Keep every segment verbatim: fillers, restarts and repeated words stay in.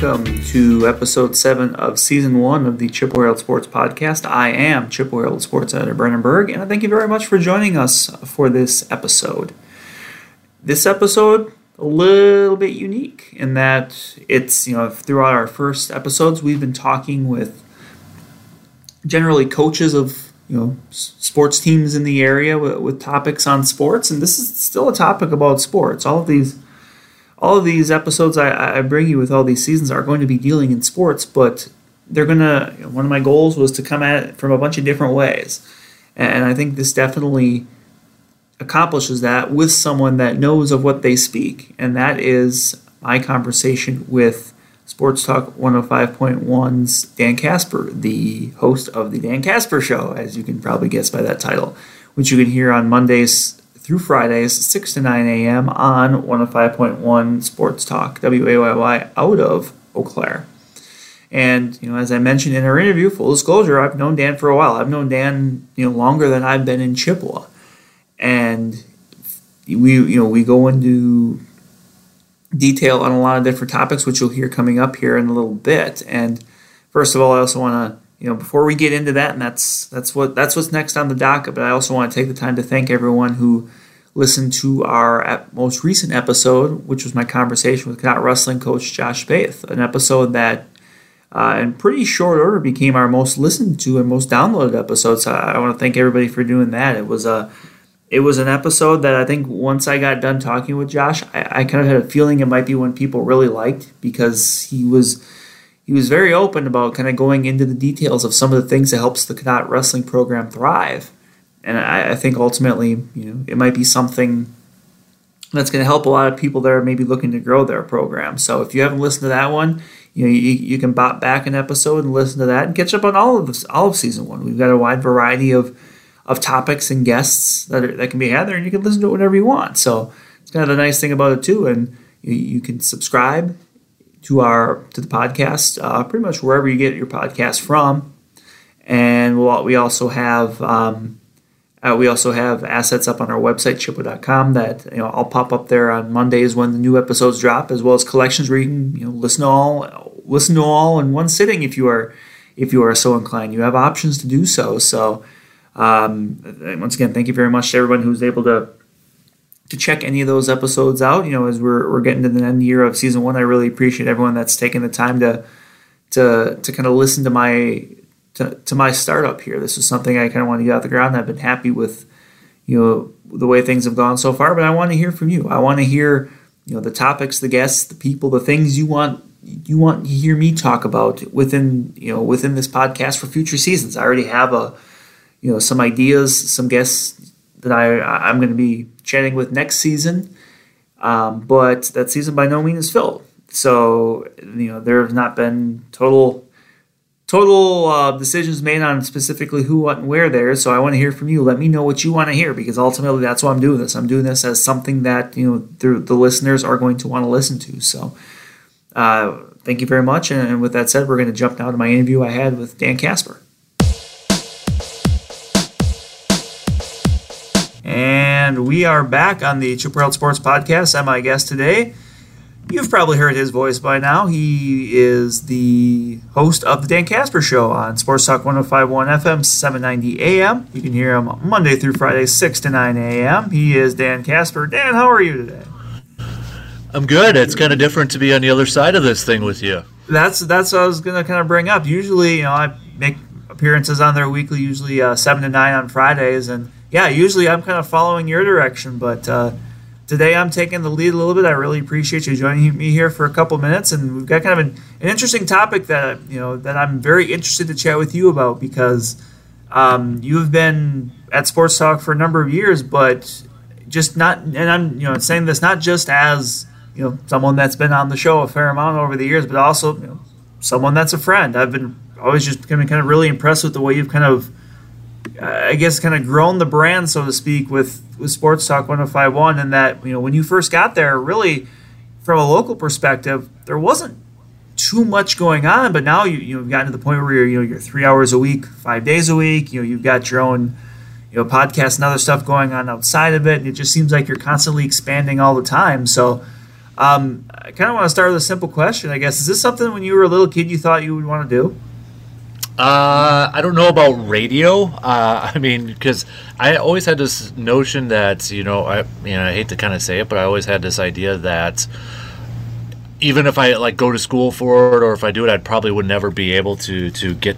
welcome to episode seven of season one of the Chippewa World Sports Podcast. I am Chippewa World Sports editor Brennan Berg, and I thank you very much for joining us for this episode. This episode, a little bit unique in that it's, you know, throughout our first episodes, we've been talking with generally coaches of, you know, sports teams in the area with, with topics on sports, and this is still a topic about sports. All of these All of these episodes I, I bring you with all these seasons are going to be dealing in sports, but they're going to, you know, one of my goals was to come at it from a bunch of different ways. And I think this definitely accomplishes that with someone that knows of what they speak. And that is my conversation with Sports Talk one oh five point one's Dan Kasper, the host of the Dan Kasper Show, as you can probably guess by that title, which you can hear on Mondays through Fridays, six to nine a.m. on one oh five point one Sports Talk, W A Y Y, out of Eau Claire. And, you know, as I mentioned in our interview, full disclosure, I've known Dan for a while. I've known Dan, you know, longer than I've been in Chippewa. And we, you know, we go into detail on a lot of different topics, which you'll hear coming up here in a little bit. And first of all, I also want to You know, before we get into that, and that's that's what that's what's next on the docket, but I also want to take the time to thank everyone who listened to our most recent episode, which was my conversation with Kanaat wrestling coach Josh Paith, an episode that uh, in pretty short order became our most listened to and most downloaded episode. So I want to thank everybody for doing that. It was a it was an episode that I think once I got done talking with Josh, I, I kind of had a feeling it might be one people really liked because he was. He was very open about kind of going into the details of some of the things that helps the Kanaat wrestling program thrive. And I, I think ultimately, you know, it might be something that's going to help a lot of people that are maybe looking to grow their program. So if you haven't listened to that one, you know, you, you can bop back an episode and listen to that and catch up on all of this, all of season one. We've got a wide variety of of topics and guests that are, that can be had there, and you can listen to it whenever you want. So it's kind of the nice thing about it too. And you, you can subscribe to our to the podcast, uh, pretty much wherever you get your podcast from, and we'll, we also have um, uh, we also have assets up on our website chippo dot com that, you know, I'll pop up there on Mondays when the new episodes drop, as well as collections where you can, you know, listen to all listen to all in one sitting if you are if you are so inclined. You have options to do so. So um, once again, thank you very much to everyone who's able to. to check any of those episodes out. You know, as we're we're getting to the end of the year of season one, I really appreciate everyone that's taking the time to to to kind of listen to my to, to my startup here. This is something I kind of want to get off the ground. I've been happy with, you know, the way things have gone so far, but I want to hear from you. I want to hear, you know, the topics, the guests, the people, the things you want you want to hear me talk about within, you know, within this podcast for future seasons. I already have a, you know, some ideas, some guests that I I'm going to be chatting with next season, um, but that season by no means is filled. So, you know, there have not been total total uh, decisions made on specifically who, what, and where there. So I want to hear from you. Let me know what you want to hear, because ultimately that's why I'm doing this. I'm doing this as something that, you know, the, the listeners are going to want to listen to. So uh, thank you very much. And, and with that said, we're going to jump now to my interview I had with Dan Kasper. And we are back on the Chippewa World Sports Podcast. I'm my guest today. You've probably heard his voice by now. He is the host of the Dan Kasper Show on Sports Talk one oh five point one F M, seven ninety a.m. You can hear him Monday through Friday, six to nine a.m. He is Dan Kasper. Dan, how are you today? I'm good. It's kind of different to be on the other side of this thing with you. That's that's what I was going to kind of bring up. Usually, you know, I make appearances on there weekly, usually uh, seven to nine on Fridays, and yeah, usually I'm kind of following your direction, but uh, today I'm taking the lead a little bit. I really appreciate you joining me here for a couple minutes, and we've got kind of an, an interesting topic that, you know, that I'm very interested to chat with you about, because um, you have been at Sports Talk for a number of years, but just not, and I'm, you know, saying this not just as, you know, someone that's been on the show a fair amount over the years, but also, you know, someone that's a friend. I've been always just kind of kind of really impressed with the way you've kind of, I guess, kind of grown the brand, so to speak, with, with Sports Talk one oh five point one, and that, you know, when you first got there, really, from a local perspective, there wasn't too much going on, but now you, you've gotten to the point where you're, you know, you're three hours a week, five days a week, you know, you've got your own, you know, podcast and other stuff going on outside of it, and it just seems like you're constantly expanding all the time. So Um, I kind of want to start with a simple question, I guess. Is this something when you were a little kid you thought you would want to do? Uh, I don't know about radio. Uh, I mean, because I always had this notion that, you know, I, you know, I hate to kind of say it, but I always had this idea that even if I, like, go to school for it or if I do it, I probably would never be able to, to get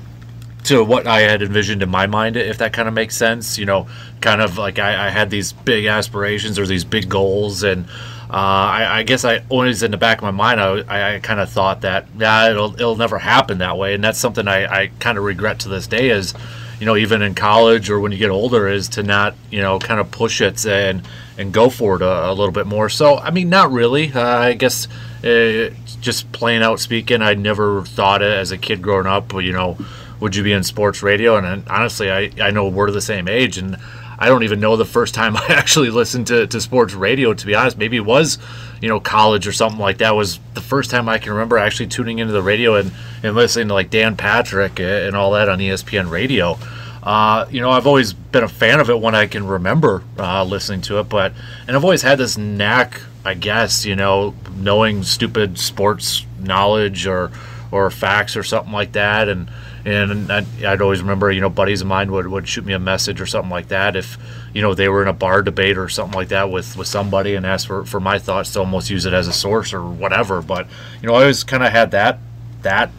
to what I had envisioned in my mind, if that kind of makes sense. You know, kind of like I, I had these big aspirations or these big goals, and uh, I, I guess I always in the back of my mind I, I kind of thought that nah, it'll it'll never happen that way, and that's something I, I kind of regret to this day is, you know, even in college or when you get older, is to not, you know, kind of push it and and go for it a, a little bit more. So, I mean, not really. Uh, I guess uh, just plain out speaking, I never thought it as a kid growing up, you know, would you be in sports radio? And honestly, I, I know we're the same age, and I don't even know the first time I actually listened to, to sports radio, to be honest. Maybe it was, you know, college or something like that. It was the first time I can remember actually tuning into the radio and, and listening to, like, Dan Patrick and all that on E S P N radio. Uh, you know, I've always been a fan of it when I can remember uh, listening to it, but and I've always had this knack, I guess, you know, knowing stupid sports knowledge or or facts or something like that, and And I'd, I'd always remember, you know, buddies of mine would, would shoot me a message or something like that if, you know, they were in a bar debate or something like that with, with somebody and ask for, for my thoughts to almost use it as a source or whatever. But, you know, I always kind of had that that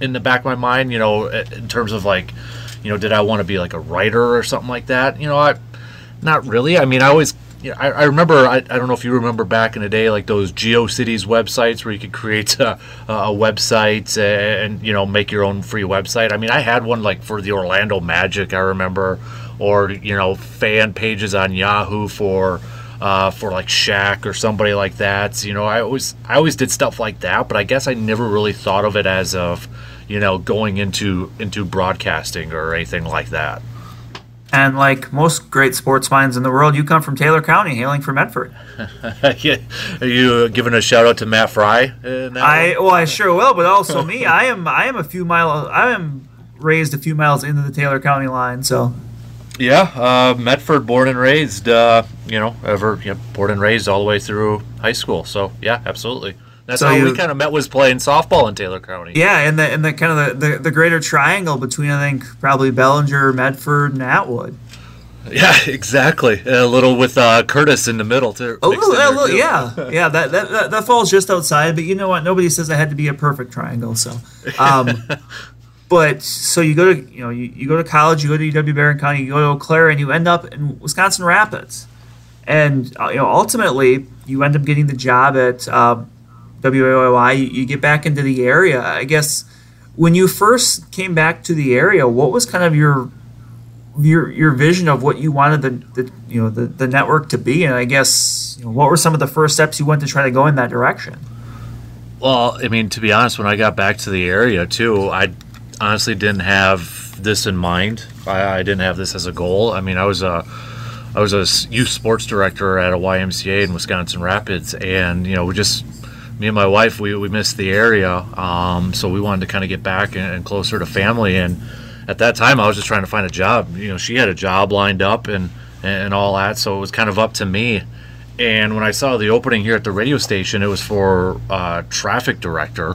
in the back of my mind, you know, in terms of like, you know, did I want to be like a writer or something like that? You know, I not really. I mean, I always, you know, I, I remember, I, I don't know if you remember back in the day, like those GeoCities websites where you could create a, a website and, you know, make your own free website. I mean, I had one like for the Orlando Magic, I remember, or, you know, fan pages on Yahoo for, uh, for like Shaq or somebody like that. You know, I always, I always did stuff like that, but I guess I never really thought of it as of, you know, going into, into broadcasting or anything like that. And like most great sports minds in the world, you come from Taylor County, hailing from Medford. Yeah. Are you giving a shout out to Matt Fry? Uh, I well, I sure will, but also me. I am I am a few miles. I am raised a few miles into the Taylor County line. So, yeah, uh, Medford, born and raised. Uh, you know, ever you know, born and raised all the way through high school. So yeah, absolutely. That's so how you, we kind of met was playing softball in Taylor County. Yeah, and the and the kind of the, the, the greater triangle between, I think, probably Bellinger, Medford, and Atwood. Yeah, exactly. A little with uh, Curtis in the middle too. A little, a little yeah, yeah. That, that that that falls just outside. But you know what? Nobody says it had to be a perfect triangle. So, um, but so you go to you know you, you go to college, you go to U W Barron County, you go to Eau Claire, and you end up in Wisconsin Rapids, and you know ultimately you end up getting the job at. Uh, W A Y Y, you get back into the area. I guess when you first came back to the area, what was kind of your your your vision of what you wanted the, the you know the, the network to be? And I guess you know, what were some of the first steps you went to try to go in that direction? Well, I mean, to be honest, when I got back to the area too, I honestly didn't have this in mind. I, I didn't have this as a goal. I mean, I was a I was a youth sports director at a Y M C A in Wisconsin Rapids, and you know we just me and my wife, we, we missed the area, um, so we wanted to kind of get back and, and closer to family. And at that time, I was just trying to find a job. You know, she had a job lined up and, and all that, so it was kind of up to me. And when I saw the opening here at the radio station, it was for uh, traffic director.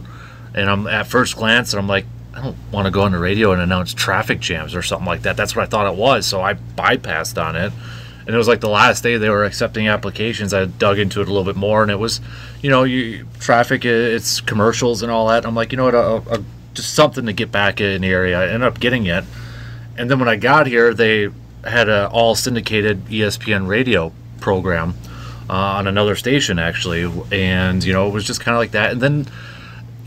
And I'm at first glance, and I'm like, I don't want to go on the radio and announce traffic jams or something like that. That's what I thought it was, so I bypassed on it. And it was like the last day they were accepting applications. I dug into it a little bit more, and it was, you know, you traffic, it's commercials and all that. I'm like, you know what, I'll, I'll, just something to get back in the area. I ended up getting it. And then when I got here, they had an all-syndicated E S P N radio program uh, on another station, actually. And, you know, it was just kind of like that. And then,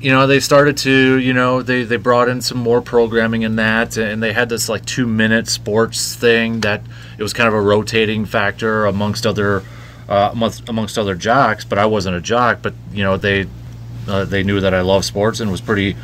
you know, they started to, you know, they, they brought in some more programming in that, and they had this, like, two-minute sports thing that it was kind of a rotating factor amongst other uh, amongst, amongst other jocks, but I wasn't a jock, but, you know, they uh, they knew that I love sports and was pretty,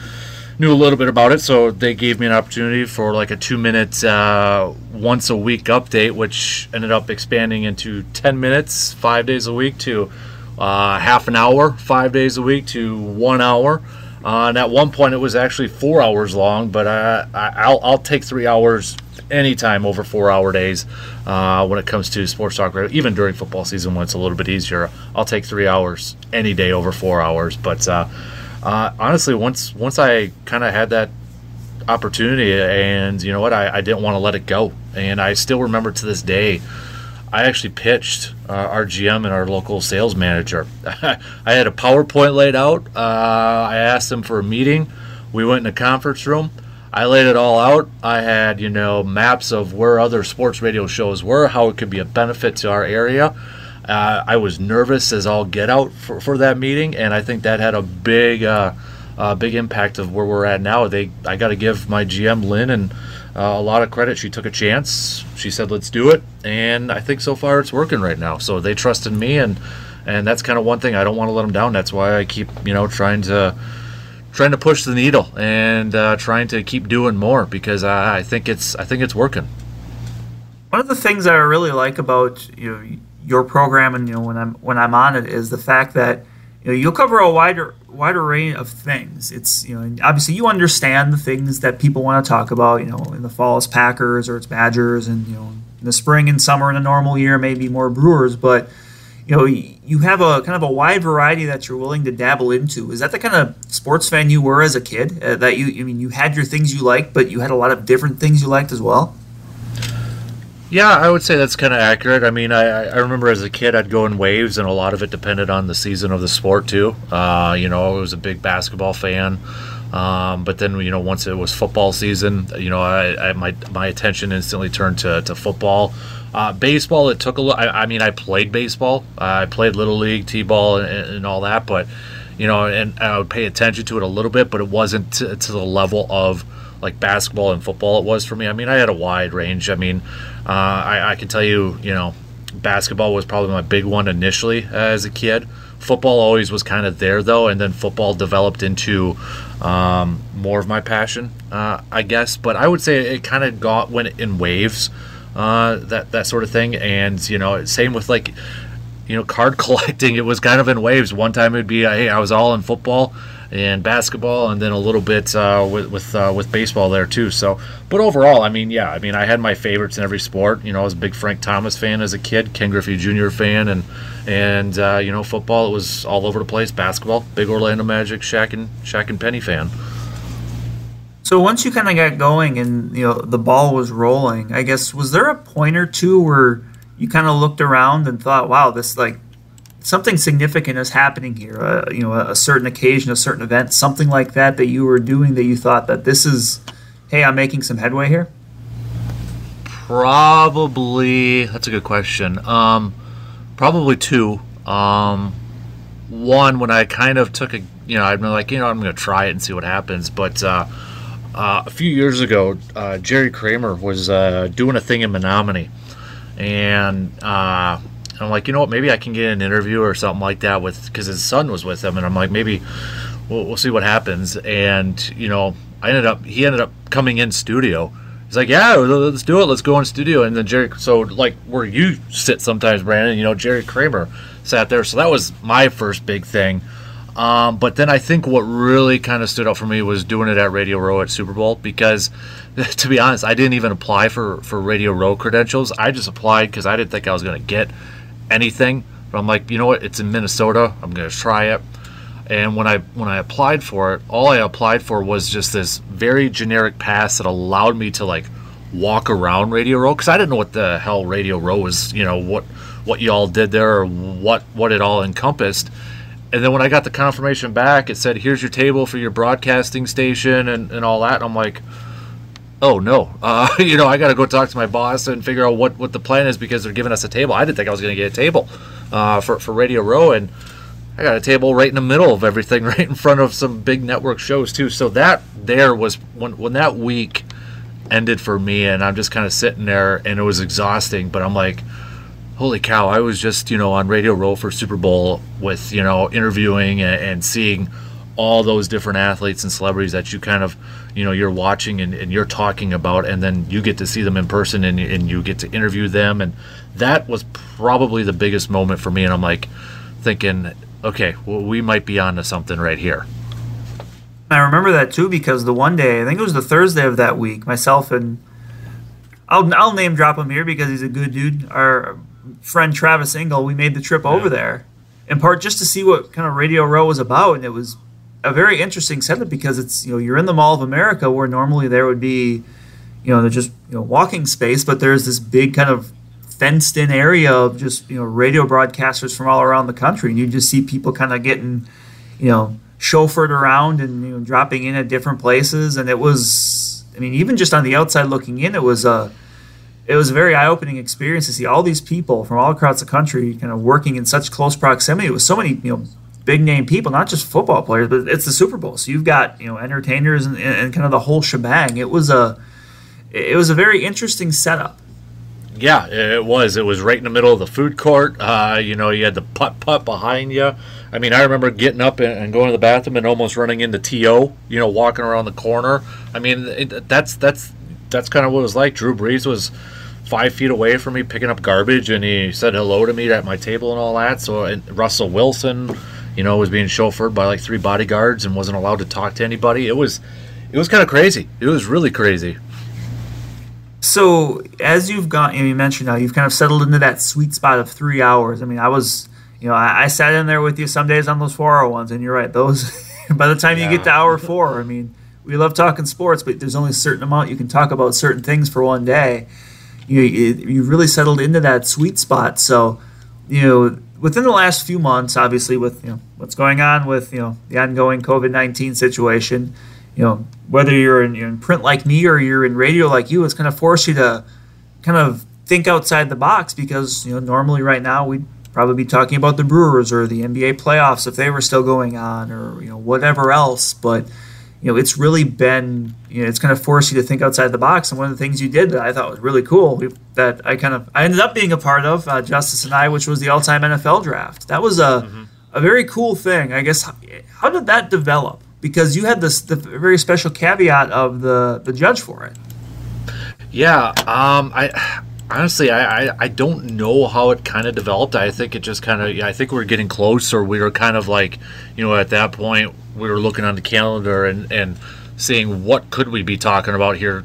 knew a little bit about it, so they gave me an opportunity for, like, a two-minute uh, once-a-week update, which ended up expanding into ten minutes, five days a week, to Uh, half an hour, five days a week, to one hour. Uh, and at one point, it was actually four hours long, but I, I, I'll, I'll take three hours anytime over four-hour days uh, when it comes to sports talk. Even during football season when it's a little bit easier, I'll take three hours any day over four hours. But uh, uh, honestly, once once I kind of had that opportunity, and you know what, I, I didn't want to let it go. And I still remember to this day, I actually pitched uh, our G M and our local sales manager. I had a PowerPoint laid out. Uh, I asked him for a meeting. We went in a conference room. I laid it all out. I had, you know, maps of where other sports radio shows were, how it could be a benefit to our area. Uh, I was nervous as all get out for, for that meeting, and I think that had a big, uh, uh, big impact of where we're at now. They, I got to give my G M Lynn and uh, a lot of credit. She took a chance. She said, "Let's do it," and I think so far it's working right now. So they trusted me, and and that's kind of one thing I don't want to let them down. That's why I keep, you know, trying to. Trying to push the needle and uh, trying to keep doing more, because I, I think it's I think it's working. One of the things I really like about, you know, your program, and you know when I'm when I'm on it, is the fact that you know you'll cover a wider wide array of things. It's, you know, obviously you understand the things that people want to talk about. You know, in the fall it's Packers or it's Badgers, and you know in the spring and summer in a normal year maybe more Brewers, but you know, you have a kind of a wide variety that you're willing to dabble into. Is that the kind of sports fan you were as a kid? Uh, that you, I mean, you had your things you liked, but you had a lot of different things you liked as well? Yeah, I would say that's kind of accurate. I mean, I, I remember as a kid, I'd go in waves, and a lot of it depended on the season of the sport, too. Uh, you know, I was a big basketball fan. Um, but then, you know, once it was football season, you know, I, I my my attention instantly turned to, to football. Uh, baseball, it took a little. I, I mean, I played baseball. Uh, I played Little League, T-ball, and, and all that. But, you know, and, and I would pay attention to it a little bit, but it wasn't to, to the level of, like, basketball and football it was for me. I mean, I had a wide range. I mean, uh, I, I can tell you, you know, basketball was probably my big one initially uh, as a kid. Football always was kind of there, though, and then football developed into um, more of my passion, uh, I guess. But I would say it kind of got went in waves. Uh, that that sort of thing, and you know, same with like, you know, card collecting. It was kind of in waves. One time it'd be, hey, I was all in football and basketball, and then a little bit uh, with with uh, with baseball there too. So, but overall, I mean, yeah, I mean, I had my favorites in every sport. You know, I was a big Frank Thomas fan as a kid, Ken Griffey Junior fan, and and uh, you know, football. It was all over the place. Basketball, big Orlando Magic, Shaq and Shaq and Penny fan. So once you kind of got going and, you know, the ball was rolling, I guess, was there a point or two where you kind of looked around and thought, wow, this, like, something significant is happening here, uh, you know, a, a certain occasion, a certain event, something like that that you were doing that you thought that this is, hey, I'm making some headway here? Probably, that's a good question. Um, probably two. Um, one, when I kind of took a, you know, I'd been like, you know, I'm going to try it and see what happens, but uh Uh, a few years ago, uh, Jerry Kramer was uh, doing a thing in Menominee, and uh, I'm like, you know what, maybe I can get an interview or something like that with, because his son was with him, and I'm like, maybe we'll, we'll see what happens. And you know, I ended up, he ended up coming in studio. He's like, yeah, let's do it, let's go in studio. And then Jerry, so like where you sit sometimes, Brandon, you know, Jerry Kramer sat there, so that was my first big thing. Um, but then I think what really kind of stood out for me was doing it at Radio Row at Super Bowl, because, to be honest, I didn't even apply for, for Radio Row credentials. I just applied because I didn't think I was going to get anything. But I'm like, you know what? It's in Minnesota. I'm going to try it. And when I when I applied for it, all I applied for was just this very generic pass that allowed me to, like, walk around Radio Row, because I didn't know what the hell Radio Row was, you know, what what you all did there or what what it all encompassed. And then when I got the confirmation back, it said, here's your table for your broadcasting station and, and all that. And I'm like, oh, no. Uh, you know, I got to go talk to my boss and figure out what, what the plan is, because they're giving us a table. I didn't think I was going to get a table uh, for, for Radio Row. And I got a table right in the middle of everything, right in front of some big network shows, too. So that there was when, when that week ended for me, and I'm just kind of sitting there, and it was exhausting. But I'm like, holy cow, I was just, you know, on Radio Row for Super Bowl with, you know, interviewing and, and seeing all those different athletes and celebrities that you kind of, you know, you're watching and, and you're talking about, and then you get to see them in person and, and you get to interview them. And that was probably the biggest moment for me. And I'm like thinking, okay, well, we might be onto something right here. I remember that, too, because the one day, I think it was the Thursday of that week, myself and I'll, I'll name drop him here because he's a good dude. Our friend Travis Engel, we made the trip yeah. over there in part just to see what kind of Radio Row was about, and it was a very interesting setup because it's, you know, you're in the Mall of America where normally there would be, you know, just, you know, walking space, but there's this big kind of fenced in area of just, you know, radio broadcasters from all around the country, and you just see people kind of getting, you know, chauffeured around and, you know, dropping in at different places. And it was, I mean, even just on the outside looking in, it was a it was a very eye-opening experience to see all these people from all across the country kind of working in such close proximity with so many, you know, big-name people, not just football players, but it's the Super Bowl, so you've got, you know, entertainers and, and kind of the whole shebang. It was a it was a very interesting setup. Yeah, it was. It was right in the middle of the food court. Uh, you know, you had the putt-putt behind you. I mean, I remember getting up and going to the bathroom and almost running into T O, you know, walking around the corner. I mean, it, that's that's that's kind of what it was like. Drew Brees was five feet away from me picking up garbage, and he said hello to me at my table and all that. So and Russell Wilson, you know, was being chauffeured by like three bodyguards and wasn't allowed to talk to anybody. It was, it was kind of crazy. It was really crazy. So as you've got, you mentioned now, you've kind of settled into that sweet spot of three hours. I mean, I was, you know, I, I sat in there with you some days on those four hour ones, and you're right. Those, by the time yeah. you get to hour four, I mean, we love talking sports, but there's only a certain amount you can talk about certain things for one day. You you really settled into that sweet spot. So, you know, within the last few months, obviously with, you know, what's going on with, you know, the ongoing covid nineteen situation, you know, whether you're in, you're in print like me or you're in radio like you, it's kind of forced you to kind of think outside the box because, you know, normally right now we'd probably be talking about the Brewers or the N B A playoffs if they were still going on or, you know, whatever else. But, you know, it's really been, you know, it's kind of forced you to think outside the box. And one of the things you did that I thought was really cool that I kind of, I ended up being a part of, uh, Justice and I, which was the all-time N F L draft. That was a, mm-hmm. a very cool thing. I guess, how, how did that develop? Because you had this the very special caveat of the, the judge for it. Yeah, um, I honestly I, I, I don't know how it kind of developed. I think it just kind of I think we were getting closer. We were kind of like, you know, at that point we were looking on the calendar and, and seeing what could we be talking about here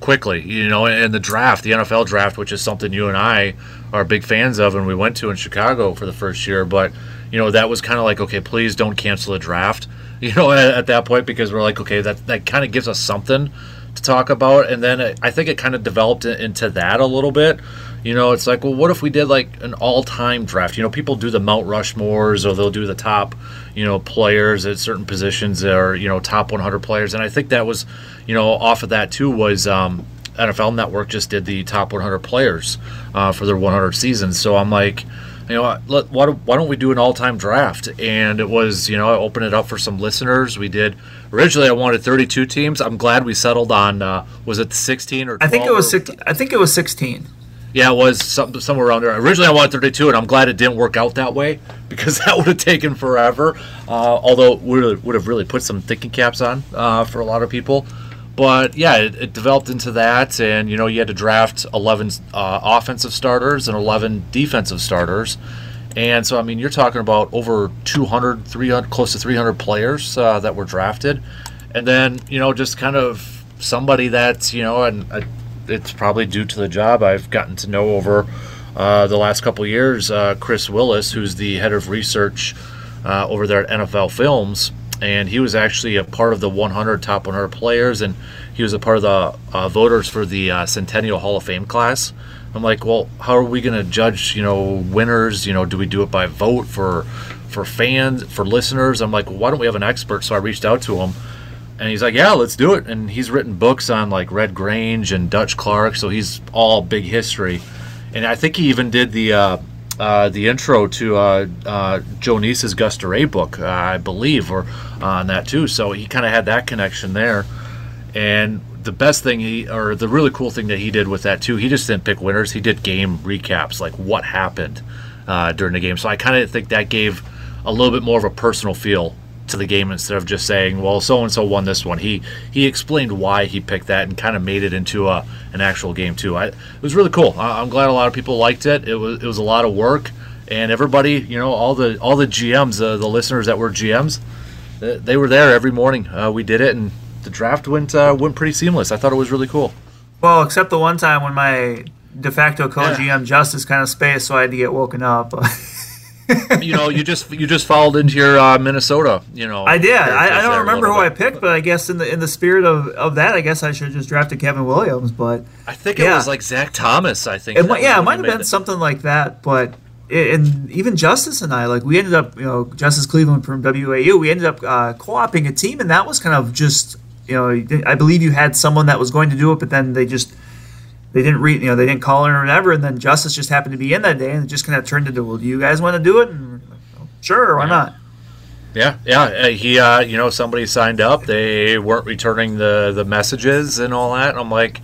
quickly, you know, and the draft, the N F L draft, which is something you and I are big fans of, and we went to in Chicago for the first year. But, you know, that was kind of like, okay, please don't cancel the draft. You know, at that point, because we're like, okay, that that kind of gives us something to talk about. And then I think it kind of developed into that a little bit. You know, it's like, well, what if we did like an all-time draft? You know, people do the Mount Rushmores, or they'll do the top, you know, players at certain positions, or, you know, top one hundred players. And I think that was, you know, off of that too was um, N F L Network just did the top one hundred players uh, for their one hundred seasons. So I'm like, you know, why don't we do an all-time draft? And it was, you know, I opened it up for some listeners. We did. Originally, I wanted thirty-two teams. I'm glad we settled on. Uh, was it sixteen or? twelve? I think it was. sixteen, I think it was sixteen. Yeah, it was some, somewhere around there. Originally, I wanted thirty-two, and I'm glad it didn't work out that way because that would have taken forever. Uh, although it would, would have really put some thinking caps on uh, for a lot of people. But, yeah, it, it developed into that, and, you know, you had to draft eleven uh, offensive starters and eleven defensive starters. And so, I mean, you're talking about over two hundred, three hundred, close to three hundred players uh, that were drafted. And then, you know, just kind of somebody that's, you know, and I, it's probably due to the job I've gotten to know over uh, the last couple of years, uh, Chris Willis, who's the head of research uh, over there at N F L Films. And he was actually a part of the one hundred top one hundred players, and he was a part of the uh, voters for the uh, Centennial Hall of Fame class. I'm like, well, how are we going to judge, you know, winners? You know, do we do it by vote for for fans, for listeners? I'm like, well, why don't we have an expert? So I reached out to him, and he's like, yeah, let's do it. And he's written books on like Red Grange and Dutch Clark, so he's all big history. And I think he even did the uh, Uh, the intro to uh, uh, Joe Nice's Gustare book, uh, I believe, or uh, on that too. So he kind of had that connection there. And the best thing he, or the really cool thing that he did with that too, he just didn't pick winners. He did game recaps, like what happened uh, during the game. So I kind of think that gave a little bit more of a personal feel to the game instead of just saying, well, so-and-so won this one. He he explained why he picked that and kind of made it into a, an actual game too. I, it was really cool. I, I'm glad a lot of people liked it. It was it was a lot of work, and everybody, you know, all the all the G Ms, uh, the listeners that were G Ms, they, they were there every morning. Uh, we did it, and the draft went uh, went pretty seamless. I thought it was really cool. Well, except the one time when my de facto co-G M yeah. Justice kind of spaced, so I had to get woken up. You know, you just you just followed into your uh, Minnesota. You know, I did. I, I don't remember who bit. I picked, but I guess in the in the spirit of, of that, I guess I should have just drafted Kevin Williams. But I think yeah. it was like Zach Thomas. I think it, yeah, it might have been it. something like that. But it, and even Justice and I, like we ended up, you know, Justice Cleveland from W A U, we ended up uh, co-opting a team, and that was kind of just, you know, I believe you had someone that was going to do it, but then they just. They didn't read, you know, they didn't call in or whatever, and then Justice just happened to be in that day, and it just kind of turned into, well, do you guys want to do it? And like, oh, sure, why yeah. not? Yeah, yeah. He, uh, you know, somebody signed up. They weren't returning the, the messages and all that. And I'm like,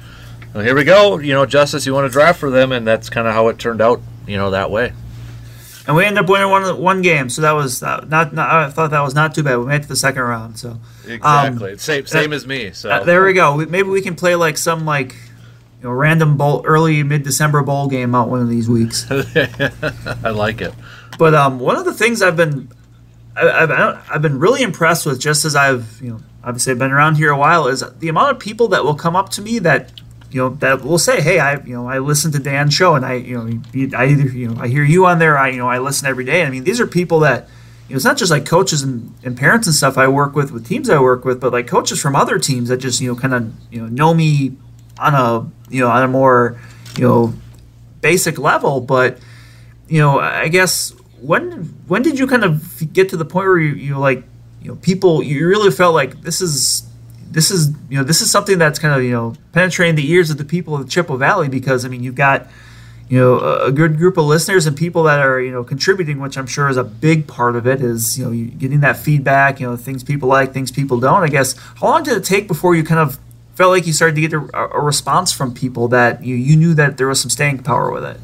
well, here we go. You know, Justice, you want to draft for them, and that's kind of how it turned out. You know, that way. And we ended up winning one one game, so that was not, not. I thought that was not too bad. We made it to the second round, so exactly um, same same that, as me. So uh, there we go. We, maybe we can play like some like. You know, random bowl, early mid-December bowl game out one of these weeks. I like it. But um, one of the things I've been, I, I've I've been really impressed with, just as I've you know obviously I've been around here a while, is the amount of people that will come up to me that you know that will say, hey, I you know I listen to Dan's show, and I you know I either you know I hear you on there, I you know I listen every day. I mean, these are people that you know it's not just like coaches and, and parents and stuff I work with with teams I work with, but like coaches from other teams that just you know kind of you know know me on a you know on a more you know basic level. But you know I guess when when did you kind of get to the point where you, you like you know people you really felt like this is this is you know this is something that's kind of you know penetrating the ears of the people of the Chippewa Valley? Because I mean you've got you know a, a good group of listeners and people that are you know contributing, which I'm sure is a big part of it, is you know you getting that feedback, you know things people like, things people don't. I guess how long did it take before you kind of felt like you started to get a, a response from people that you, you knew that there was some staying power with it?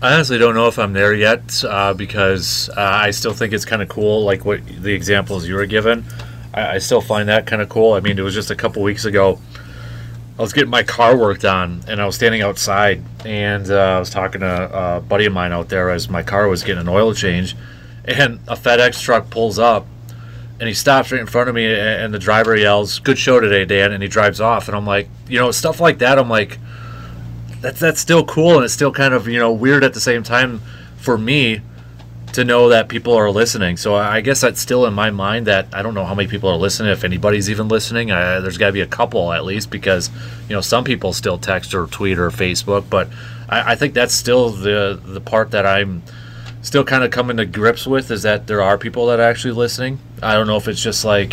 I honestly don't know if I'm there yet uh, because uh, I still think it's kind of cool, like what the examples you were given. I, I still find that kind of cool. I mean, it was just a couple weeks ago. I was getting my car worked on, and I was standing outside, and uh, I was talking to a buddy of mine out there as my car was getting an oil change, and a FedEx truck pulls up. And he stops right in front of me, and the driver yells, "Good show today, Dan," and he drives off. And I'm like, you know, stuff like that, I'm like, that's that's still cool, and it's still kind of, you know, weird at the same time for me to know that people are listening. So I guess that's still in my mind that I don't know how many people are listening, if anybody's even listening. I, there's got to be a couple at least, because, you know, some people still text or tweet or Facebook. But I, I think that's still the the part that I'm still kind of coming to grips with, is that there are people that are actually listening. I don't know if it's just like,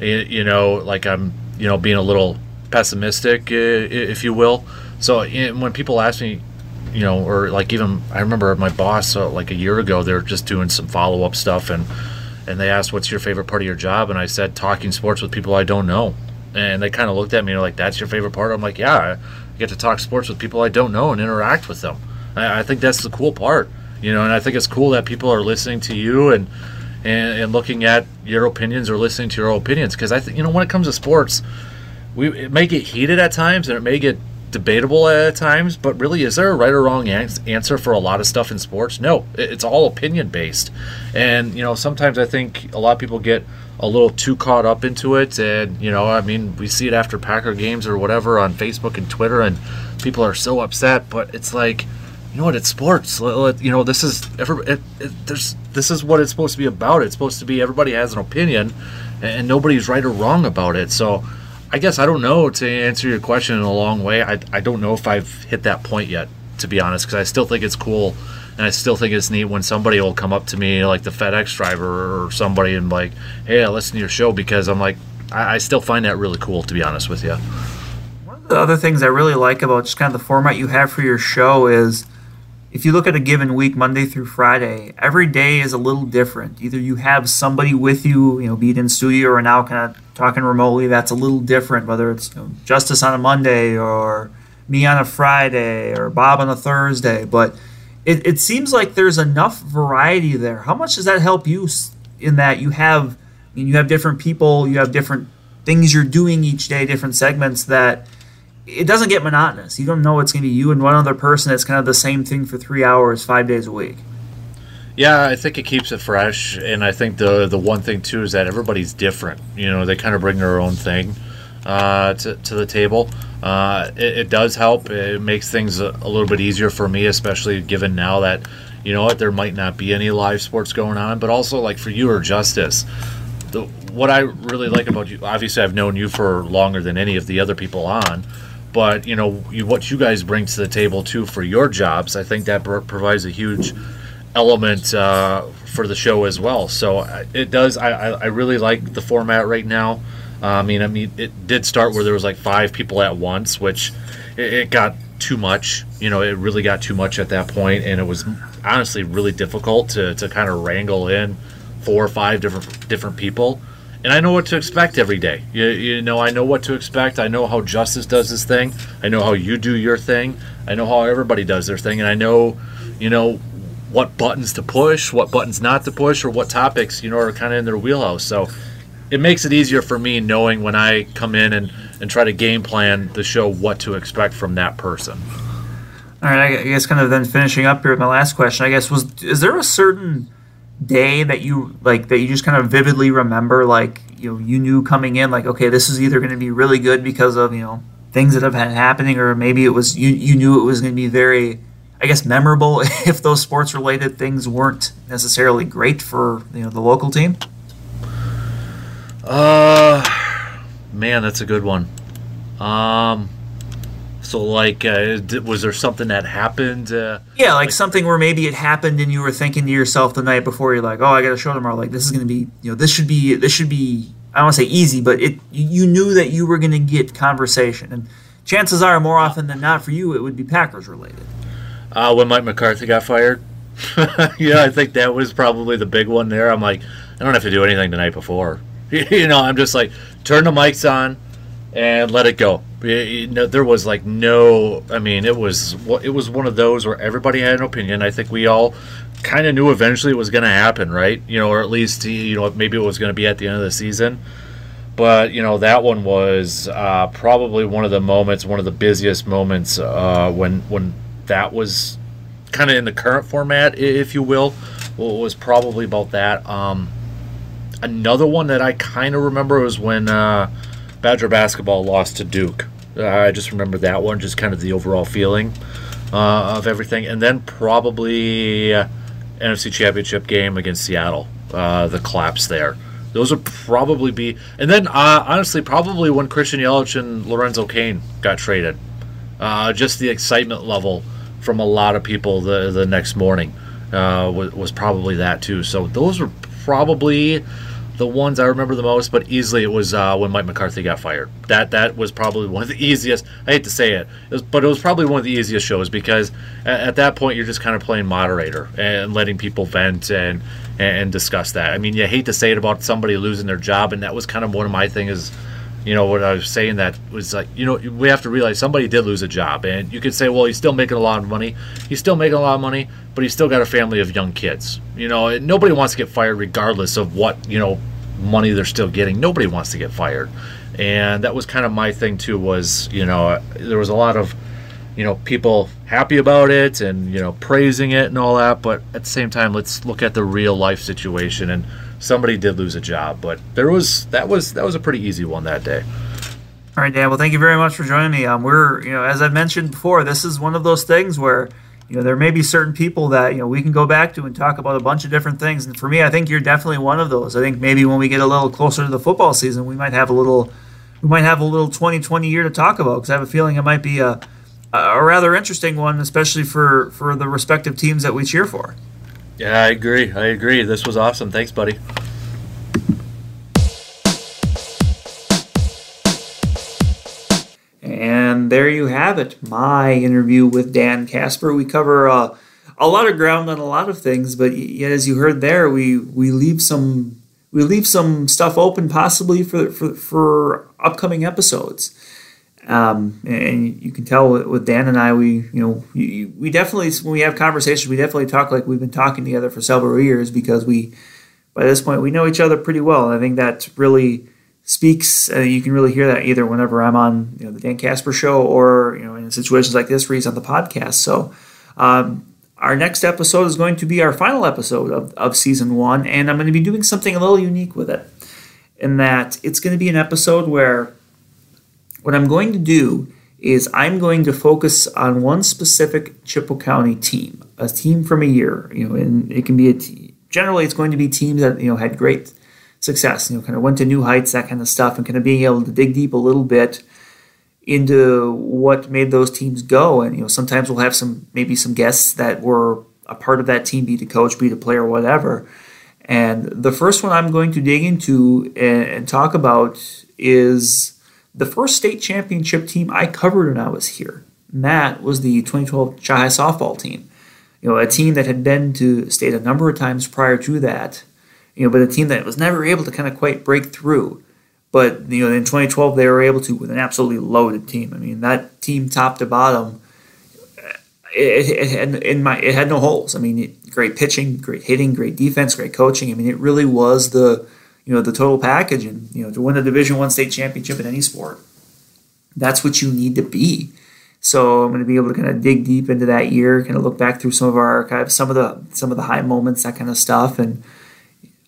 you know, like I'm, you know, being a little pessimistic, if you will. So when people ask me, you know, or like even I remember my boss like a year ago, they were just doing some follow-up stuff, and and they asked, "What's your favorite part of your job?" And I said, "Talking sports with people I don't know." And they kind of looked at me and were like, "That's your favorite part?" I'm like, "Yeah, I get to talk sports with people I don't know and interact with them." I, I think that's the cool part. You know, and I think it's cool that people are listening to you and and, and looking at your opinions or listening to your opinions. Because I think, you know, when it comes to sports, we it may get heated at times and it may get debatable at times. But really, is there a right or wrong ans- answer for a lot of stuff in sports? No, it, it's all opinion based. And you know, sometimes I think a lot of people get a little too caught up into it. And you know, I mean, we see it after Packer games or whatever on Facebook and Twitter, and people are so upset. But it's like, you know what? It's sports. You know, this is every. It, it, there's this is what it's supposed to be about. It's supposed to be everybody has an opinion, and nobody's right or wrong about it. So, I guess I don't know, to answer your question in a long way. I I don't know if I've hit that point yet, to be honest, because I still think it's cool, and I still think it's neat when somebody will come up to me, like the FedEx driver or somebody, and like, "Hey, I listen to your show," because I'm like, I, I still find that really cool, to be honest with you. One of the other things I really like about just kind of the format you have for your show is, if you look at a given week, Monday through Friday, every day is a little different. Either you have somebody with you, you know, be it in studio or now kind of talking remotely, that's a little different, whether it's you know, Justice on a Monday or me on a Friday or Bob on a Thursday. But it, it seems like there's enough variety there. How much does that help you in that you have, I mean, you have different people, you have different things you're doing each day, different segments that – it doesn't get monotonous. You don't know it's going to be you and one other person. It's kind of the same thing for three hours, five days a week. Yeah, I think it keeps it fresh. And I think the the one thing, too, is that everybody's different. You know, they kind of bring their own thing. uh, to, to the table. Uh, it, it does help. It makes things a, a little bit easier for me, especially given now that, you know what, there might not be any live sports going on. But also, like, for you or Justice, the, what I really like about you, obviously I've known you for longer than any of the other people on, but, you know, you, what you guys bring to the table, too, for your jobs, I think that provides a huge element uh, for the show as well. So it does. I, I really like the format right now. I mean, I mean, it did start where there was like five people at once, which it, it got too much. You know, it really got too much at that point, and it was honestly really difficult to, to kind of wrangle in four or five different different people. And I know what to expect every day. You, you know, I know what to expect. I know how Justice does his thing. I know how you do your thing. I know how everybody does their thing, and I know, you know, what buttons to push, what buttons not to push, or what topics, you know, are kind of in their wheelhouse. So it makes it easier for me knowing when I come in and, and try to game plan the show what to expect from that person. All right, I guess kind of then finishing up here with my last question, I guess, was is there a certain day that you like that you just kind of vividly remember, like, you know, you knew coming in, like, okay, this is either going to be really good because of, you know, things that have been happening, or maybe it was you you knew it was going to be very, I guess, memorable if those sports-related things weren't necessarily great for, you know, the local team? Uh, man, that's a good one. Um, so, like, uh, was there something that happened? Uh, yeah, like, like something where maybe it happened and you were thinking to yourself the night before, you're like, oh, I got to show tomorrow. Like, this is going to be, you know, this should be, this should be, I don't want to say easy, but it you knew that you were going to get conversation. And chances are, more often than not for you, it would be Packers-related. Uh, when Mike McCarthy got fired, yeah, I think that was probably the big one there. I'm like, I don't have to do anything the night before. You know, I'm just like, turn the mics on and let it go. You know, there was like no, I mean, it was it was one of those where everybody had an opinion. I think we all kind of knew eventually it was going to happen, right? You know, or at least, you know, maybe it was going to be at the end of the season. But, you know, that one was uh, probably one of the moments, one of the busiest moments uh, when when that was kind of in the current format, if you will. Well, it was probably about that. Um, another one that I kind of remember was when uh, Badger basketball lost to Duke. Uh, I just remember that one, just kind of the overall feeling uh, of everything. And then probably uh, N F C Championship game against Seattle, uh, the collapse there. Those would probably be – and then, uh, honestly, probably when Christian Yelich and Lorenzo Cain got traded. Uh, just the excitement level from a lot of people the the next morning uh, was, was probably that too. So those were probably the ones I remember the most, but easily it was uh, when Mike McCarthy got fired. That that was probably one of the easiest. I hate to say it, it was, but it was probably one of the easiest shows because at, at that point you're just kind of playing moderator and letting people vent and, and discuss that. I mean, you hate to say it about somebody losing their job, and that was kind of one of my things. You know, what I was saying that was like, you know, we have to realize somebody did lose a job. And you could say, well, he's still making a lot of money. He's still making a lot of money, but he's still got a family of young kids. You know, nobody wants to get fired regardless of what, you know, money they're still getting. Nobody wants to get fired. And that was kind of my thing, too, was, you know, there was a lot of, you know, people happy about it and, you know, praising it and all that. But at the same time, let's look at the real life situation, and somebody did lose a job, but there was that was that was a pretty easy one that day. All right, Dan. Well, thank you very much for joining me. Um, we're you know as I mentioned before, this is one of those things where you know there may be certain people that you know we can go back to and talk about a bunch of different things. And for me, I think you're definitely one of those. I think maybe when we get a little closer to the football season, we might have a little we might have a little twenty twenty year to talk about, because I have a feeling it might be a a rather interesting one, especially for for the respective teams that we cheer for. Yeah, I agree. I agree. This was awesome. Thanks, buddy. And there you have it, my interview with Dan Kasper. We cover uh, a lot of ground on a lot of things, but yet, as you heard there, we, we leave some we leave some stuff open possibly for for, for upcoming episodes. Um, and you can tell with Dan and I, we, you know, we definitely, when we have conversations, we definitely talk like we've been talking together for several years, because we, by this point, we know each other pretty well. And I think that really speaks, uh, you can really hear that either whenever I'm on, you know, the Dan Kasper Show, or, you know, in situations like this where he's on the podcast. So, um, our next episode is going to be our final episode of, of season one. And I'm going to be doing something a little unique with it, in that it's going to be an episode where what I'm going to do is I'm going to focus on one specific Chippewa County team, a team from a year, you know, and it can be a team. Generally, it's going to be teams that, you know, had great success, you know, kind of went to new heights, that kind of stuff, and kind of being able to dig deep a little bit into what made those teams go. And, you know, sometimes we'll have some, maybe some guests that were a part of that team, be the coach, be the player, whatever. And the first one I'm going to dig into and, and talk about is the first state championship team I covered when I was here. And that was the twenty twelve Chi-High softball team. You know, a team that had been to state a number of times prior to that, you know, but a team that was never able to kind of quite break through. But, you know, in twenty twelve, they were able to with an absolutely loaded team. I mean, that team top to bottom, it, it, had, in my, it had no holes. I mean, it, great pitching, great hitting, great defense, great coaching. I mean, it really was the, you know, the total package. And, you know, to win a Division I state championship in any sport, that's what you need to be. So I'm going to be able to kind of dig deep into that year, kind of look back through some of our archives, some of the some of the high moments, that kind of stuff. And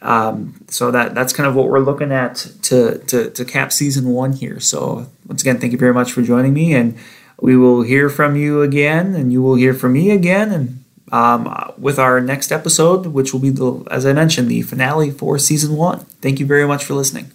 Um, so that that's kind of what we're looking at to, to, to cap season one here. So once again, thank you very much for joining me, and we will hear from you again, and you will hear from me again, and um, with our next episode, which will be the, as I mentioned, the finale for season one. Thank you very much for listening.